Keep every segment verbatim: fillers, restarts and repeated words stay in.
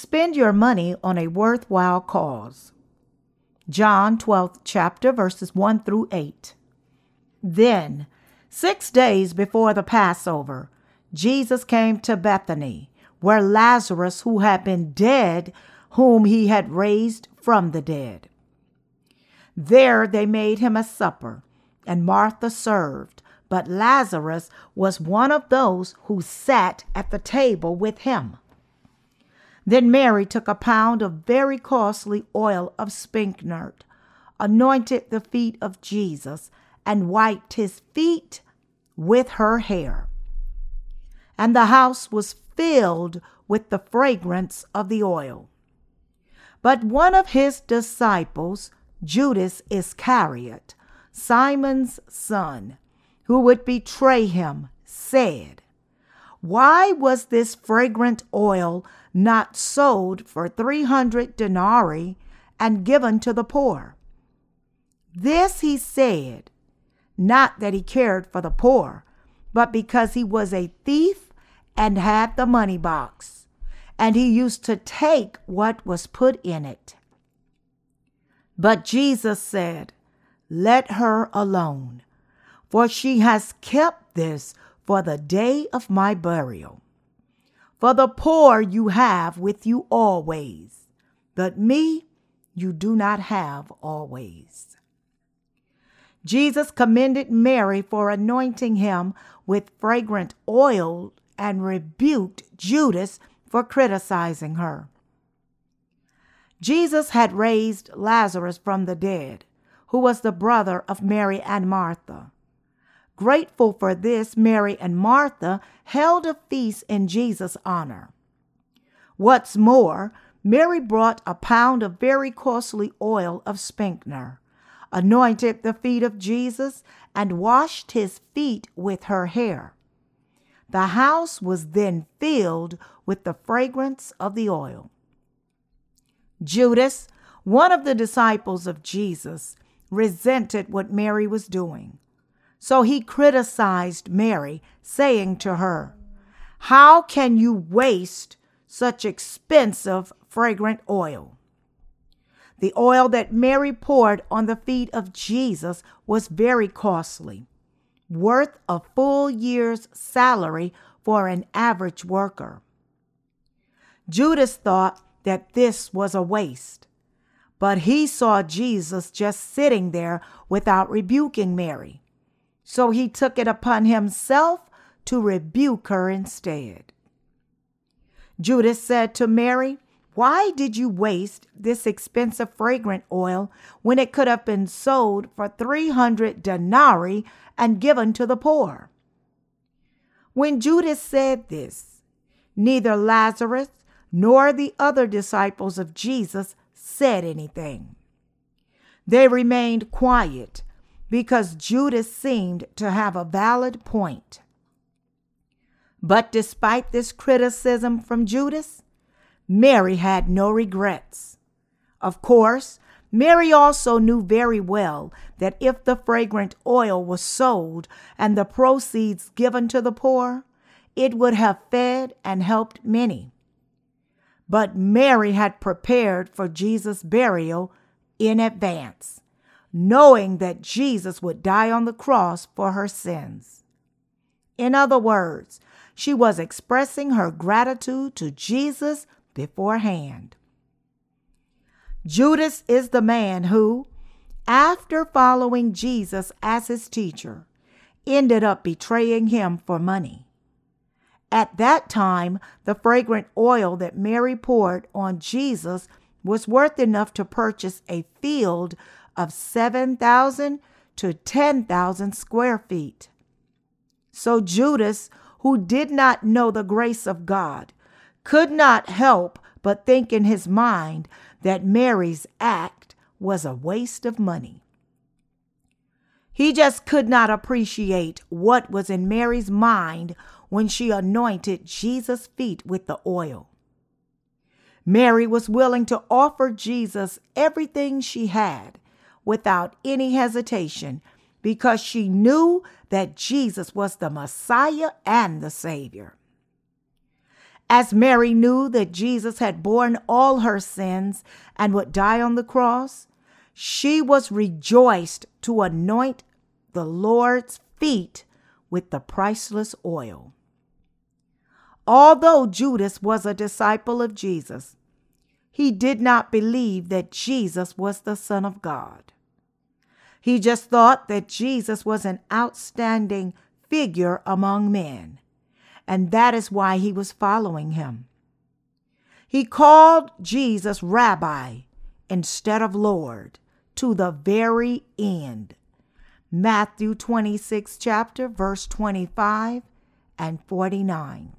Spend your money on a worthwhile cause. John twelfth chapter, verses one through eight. Then, six days before the Passover, Jesus came to Bethany, where Lazarus, who had been dead, whom he had raised from the dead. There they made him a supper, and Martha served, but Lazarus was one of those who sat at the table with him. Then Mary took a pound of very costly oil of spikenard, anointed the feet of Jesus, and wiped his feet with her hair. And the house was filled with the fragrance of the oil. But one of his disciples, Judas Iscariot, Simon's son, who would betray him, said, "Why was this fragrant oil not sold for three hundred denarii and given to the poor?" This he said, not that he cared for the poor, but because he was a thief and had the money box, and he used to take what was put in it. But Jesus said, "Let her alone, for she has kept this for the day of my burial. For the poor you have with you always, but me you do not have always." Jesus commended Mary for anointing him with fragrant oil and rebuked Judas for criticizing her. Jesus had raised Lazarus from the dead, who was the brother of Mary and Martha. Grateful for this, Mary and Martha held a feast in Jesus' honor. What's more, Mary brought a pound of very costly oil of spikenard, anointed the feet of Jesus, and washed his feet with her hair. The house was then filled with the fragrance of the oil. Judas, one of the disciples of Jesus, resented what Mary was doing. So he criticized Mary, saying to her, "How can you waste such expensive fragrant oil?" The oil that Mary poured on the feet of Jesus was very costly, worth a full year's salary for an average worker. Judas thought that this was a waste. But he saw Jesus just sitting there without rebuking Mary. So he took it upon himself to rebuke her instead. Judas said to Mary, "Why did you waste this expensive fragrant oil when it could have been sold for three hundred denarii and given to the poor?" When Judas said this, neither Lazarus nor the other disciples of Jesus said anything. They remained quiet because Judas seemed to have a valid point. But despite this criticism from Judas, Mary had no regrets. Of course, Mary also knew very well that if the fragrant oil was sold and the proceeds given to the poor, it would have fed and helped many. But Mary had prepared for Jesus' burial in advance, knowing that Jesus would die on the cross for her sins. In other words, she was expressing her gratitude to Jesus beforehand. Judas is the man who, after following Jesus as his teacher, ended up betraying him for money. At that time, the fragrant oil that Mary poured on Jesus was worth enough to purchase a field of seven thousand to ten thousand square feet. So Judas, who did not know the grace of God, could not help but think in his mind that Mary's act was a waste of money. He just could not appreciate what was in Mary's mind when she anointed Jesus' feet with the oil. Mary was willing to offer Jesus everything she had without any hesitation because she knew that Jesus was the Messiah and the Savior. As Mary knew that Jesus had borne all her sins and would die on the cross, she was rejoiced to anoint the Lord's feet with the priceless oil. Although Judas was a disciple of Jesus, he did not believe that Jesus was the Son of God. He just thought that Jesus was an outstanding figure among men, and that is why he was following him. He called Jesus Rabbi instead of Lord to the very end. Matthew twenty-six chapter verse twenty-five and forty-nine.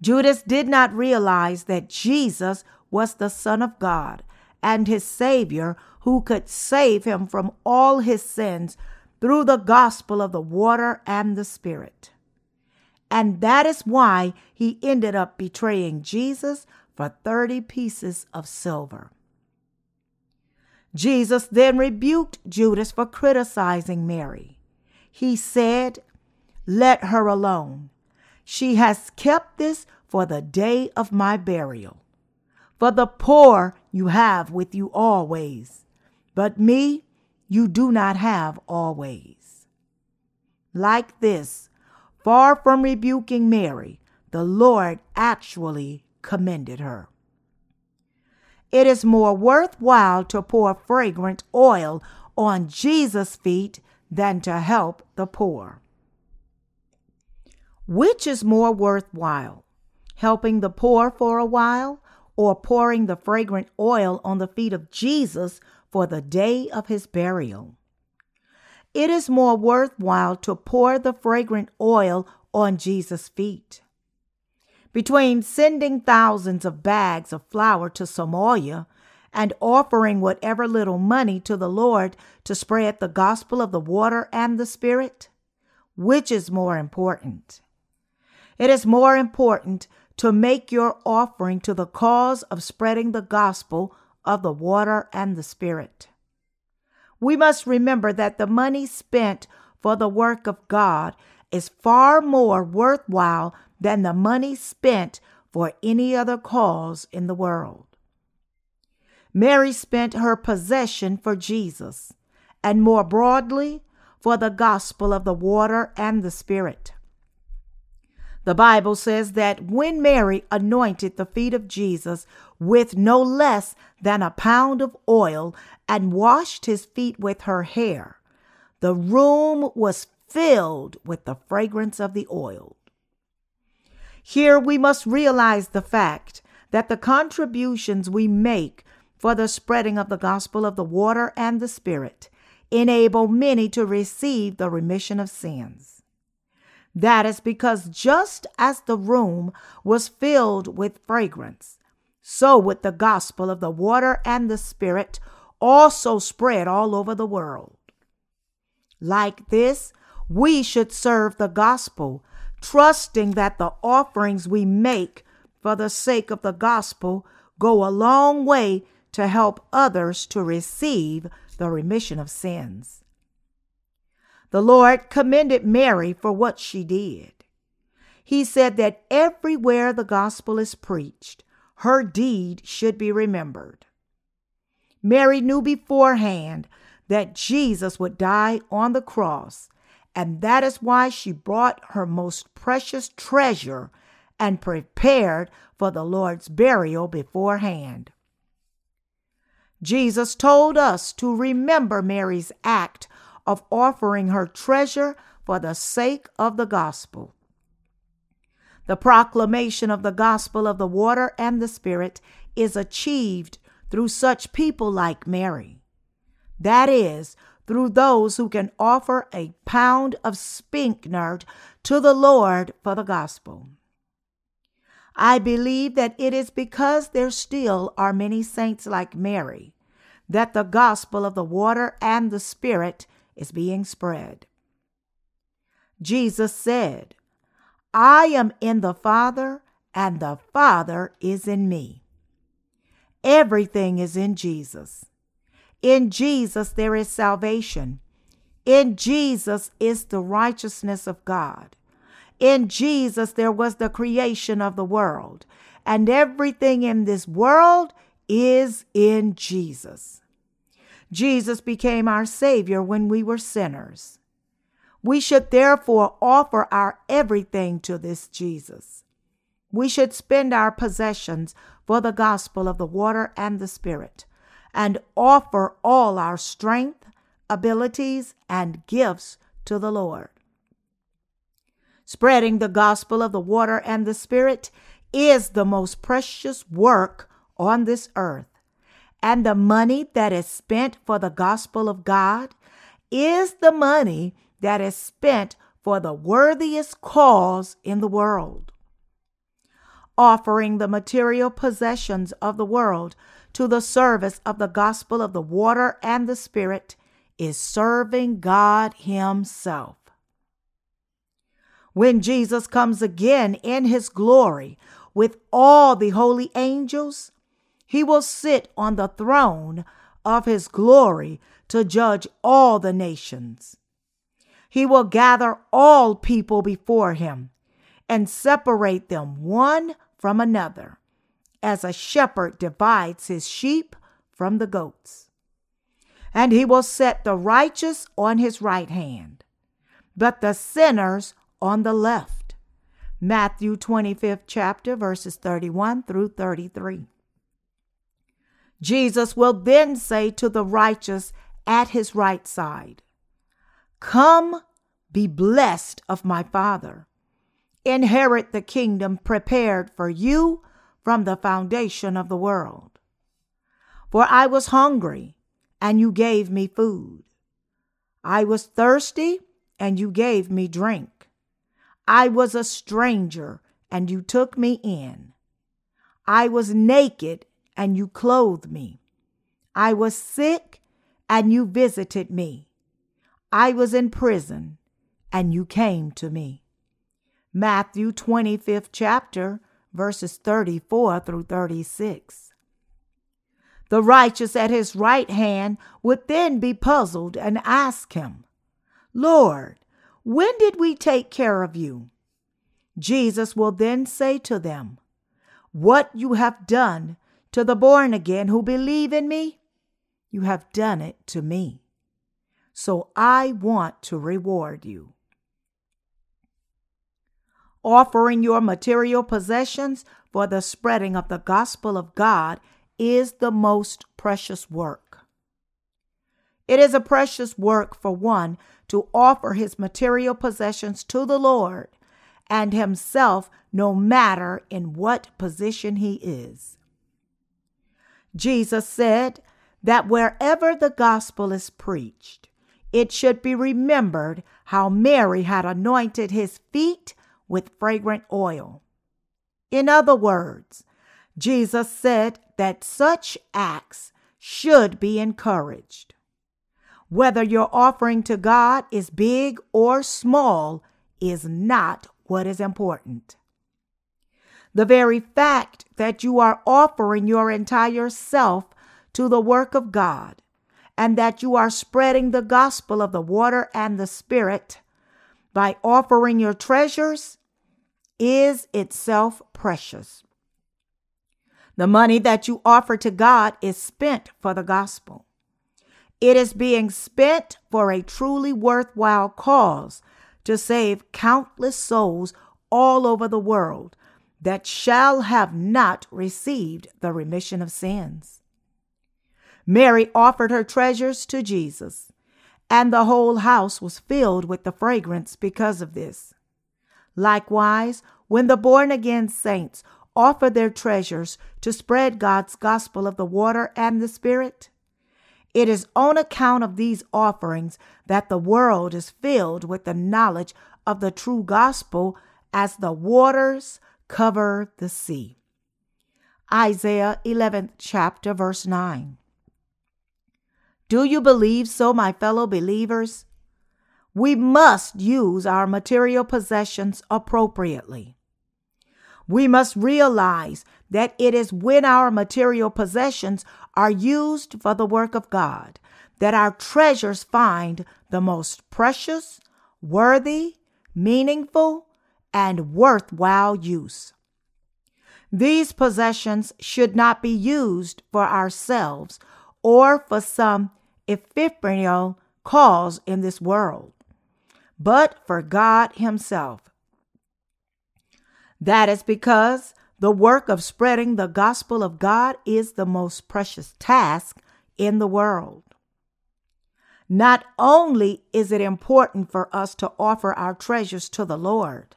Judas did not realize that Jesus was the Son of God and his Savior who could save him from all his sins through the gospel of the water and the Spirit. And that is why he ended up betraying Jesus for thirty pieces of silver. Jesus then rebuked Judas for criticizing Mary. He said, "Let her alone. She has kept this for the day of my burial. For the poor you have with you always, but me you do not have always." Like this, far from rebuking Mary, the Lord actually commended her. It is more worthwhile to pour fragrant oil on Jesus' feet than to help the poor. Which is more worthwhile, helping the poor for a while or pouring the fragrant oil on the feet of Jesus for the day of his burial? It is more worthwhile to pour the fragrant oil on Jesus' feet. Between sending thousands of bags of flour to Somalia and offering whatever little money to the Lord to spread the gospel of the water and the Spirit, which is more important? It is more important to make your offering to the cause of spreading the gospel of the water and the Spirit. We must remember that the money spent for the work of God is far more worthwhile than the money spent for any other cause in the world. Mary spent her possession for Jesus, and more broadly, for the gospel of the water and the Spirit. The Bible says that when Mary anointed the feet of Jesus with no less than a pound of oil and washed his feet with her hair, the room was filled with the fragrance of the oil. Here we must realize the fact that the contributions we make for the spreading of the gospel of the water and the Spirit enable many to receive the remission of sins. That is because just as the room was filled with fragrance, so would the gospel of the water and the Spirit also spread all over the world. Like this, we should serve the gospel, trusting that the offerings we make for the sake of the gospel go a long way to help others to receive the remission of sins. The Lord commended Mary for what she did. He said that everywhere the gospel is preached, her deed should be remembered. Mary knew beforehand that Jesus would die on the cross, and that is why she brought her most precious treasure and prepared for the Lord's burial beforehand. Jesus told us to remember Mary's act of offering her treasure for the sake of the gospel. The proclamation of the gospel of the water and the Spirit is achieved through such people like Mary. That is, through those who can offer a pound of spikenard to the Lord for the gospel. I believe that it is because there still are many saints like Mary that the gospel of the water and the Spirit is being spread. Jesus said, "I am in the Father, and the Father is in me." Everything is in Jesus. In Jesus there is salvation. In Jesus is the righteousness of God. In Jesus, there was the creation of the world, and everything in this world is in Jesus. Jesus became our Savior when we were sinners. We should therefore offer our everything to this Jesus. We should spend our possessions for the gospel of the water and the Spirit, and offer all our strength, abilities, and gifts to the Lord. Spreading the gospel of the water and the Spirit is the most precious work on this earth, and the money that is spent for the gospel of God is the money that is spent for the worthiest cause in the world. Offering the material possessions of the world to the service of the gospel of the water and the Spirit is serving God Himself. When Jesus comes again in His glory with all the holy angels, He will sit on the throne of His glory to judge all the nations. He will gather all people before Him and separate them one from another, as a shepherd divides his sheep from the goats. And He will set the righteous on His right hand, but the sinners on the left. Matthew twenty-fifth chapter, verses thirty-one through thirty-three. Jesus will then say to the righteous at His right side, "Come, be blessed of my Father. Inherit the kingdom prepared for you from the foundation of the world. For I was hungry, and you gave me food. I was thirsty, and you gave me drink. I was a stranger, and you took me in. I was naked, and you clothed me. I was sick, and you visited me. I was in prison, and you came to me." Matthew twenty-fifth chapter, verses thirty-four through thirty-six. The righteous at His right hand would then be puzzled and ask Him, "Lord, when did we take care of you?" Jesus will then say to them, "What you have done to the born again who believe in me, you have done it to me. So I want to reward you." Offering your material possessions for the spreading of the gospel of God is the most precious work. It is a precious work for one to offer his material possessions to the Lord and himself, no matter in what position he is. Jesus said that wherever the gospel is preached, it should be remembered how Mary had anointed his feet with fragrant oil. In other words, Jesus said that such acts should be encouraged. Whether your offering to God is big or small is not what is important. The very fact that you are offering your entire self to the work of God and that you are spreading the gospel of the water and the Spirit by offering your treasures is itself precious. The money that you offer to God is spent for the gospel. It is being spent for a truly worthwhile cause to save countless souls all over the world that shall have not received the remission of sins. Mary offered her treasures to Jesus, and the whole house was filled with the fragrance because of this. Likewise, when the born-again saints offer their treasures to spread God's gospel of the water and the Spirit, it is on account of these offerings that the world is filled with the knowledge of the true gospel as the waters cover the sea. Isaiah eleventh chapter, verse nine. Do you believe so, my fellow believers? We must use our material possessions appropriately. We must realize that it is when our material possessions are used for the work of God that our treasures find the most precious, worthy, meaningful, and worthwhile use. These possessions should not be used for ourselves or for some ephemeral cause in this world, but for God Himself. That is because the work of spreading the gospel of God is the most precious task in the world. Not only is it important for us to offer our treasures to the Lord,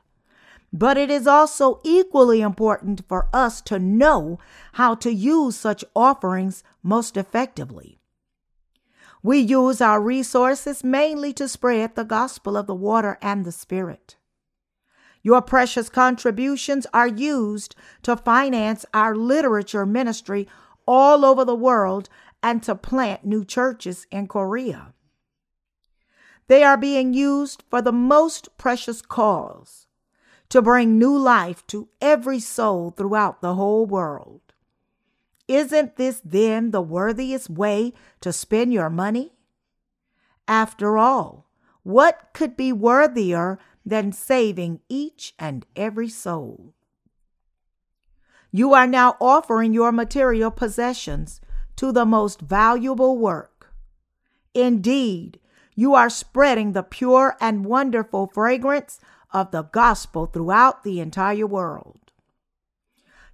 but it is also equally important for us to know how to use such offerings most effectively. We use our resources mainly to spread the gospel of the water and the Spirit. Your precious contributions are used to finance our literature ministry all over the world and to plant new churches in Korea. They are being used for the most precious cause, to bring new life to every soul throughout the whole world. Isn't this then the worthiest way to spend your money? After all, what could be worthier than saving each and every soul? You are now offering your material possessions to the most valuable work. Indeed, you are spreading the pure and wonderful fragrance of the gospel throughout the entire world.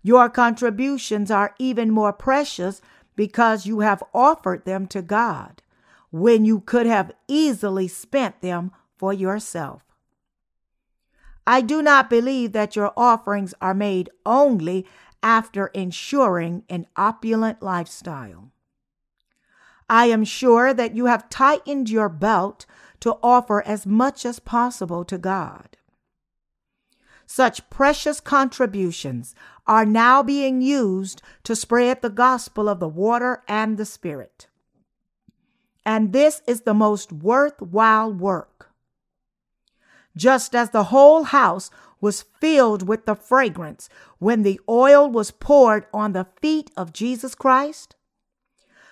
Your contributions are even more precious because you have offered them to God when you could have easily spent them for yourself. I do not believe that your offerings are made only after ensuring an opulent lifestyle. I am sure that you have tightened your belt to offer as much as possible to God. Such precious contributions are now being used to spread the gospel of the water and the Spirit. And this is the most worthwhile work. Just as the whole house was filled with the fragrance when the oil was poured on the feet of Jesus Christ,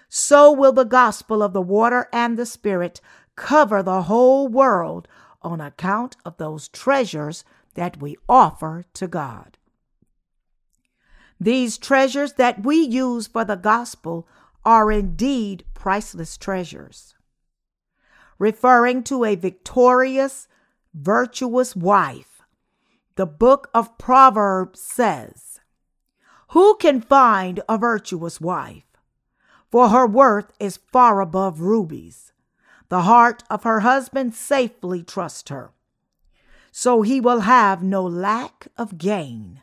so will the gospel of the water and the Spirit cover the whole world on account of those treasures that we offer to God. These treasures that we use for the gospel are indeed priceless treasures. Referring to a victorious, virtuous wife, the book of Proverbs says, "Who can find a virtuous wife? For her worth is far above rubies. The heart of her husband safely trusts her, so he will have no lack of gain.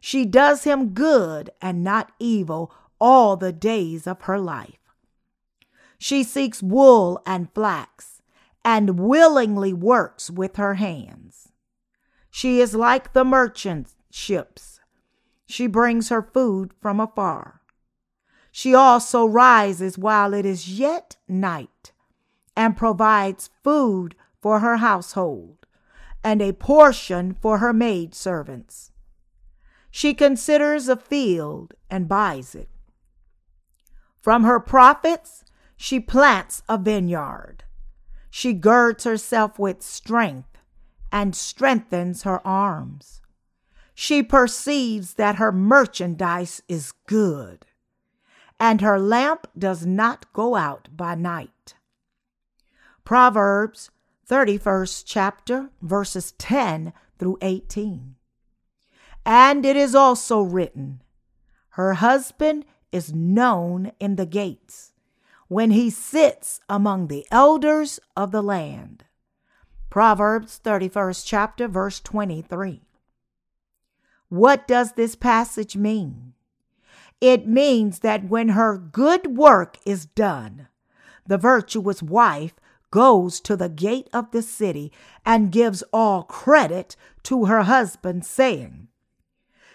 She does him good and not evil all the days of her life. She seeks wool and flax and willingly works with her hands. She is like the merchant ships. She brings her food from afar. She also rises while it is yet night and provides food for her household and a portion for her maidservants. She considers a field and buys it. From her profits, she plants a vineyard. She girds herself with strength and strengthens her arms. She perceives that her merchandise is good, and her lamp does not go out by night." Proverbs thirty-first chapter, verses ten through eighteen. And it is also written, "Her husband is known in the gates when he sits among the elders of the land." Proverbs thirty-first chapter, verse twenty-three. What does this passage mean? It means that when her good work is done, the virtuous wife goes to the gate of the city and gives all credit to her husband, saying,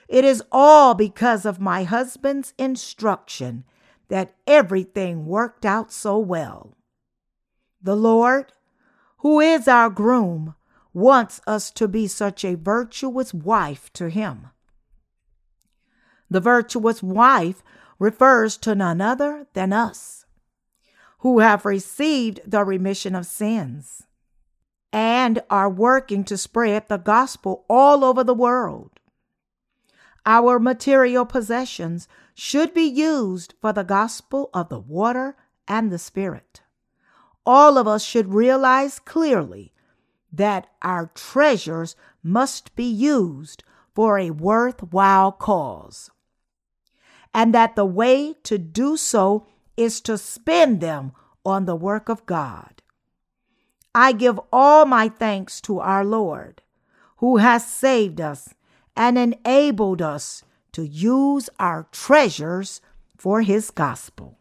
"It is all because of my husband's instruction that everything worked out so well." The Lord, who is our groom, wants us to be such a virtuous wife to Him. The virtuous wife refers to none other than us, who have received the remission of sins and are working to spread the gospel all over the world. Our material possessions should be used for the gospel of the water and the Spirit. All of us should realize clearly that our treasures must be used for a worthwhile cause, and that the way to do so is to spend them on the work of God. I give all my thanks to our Lord, who has saved us and enabled us to use our treasures for his gospel.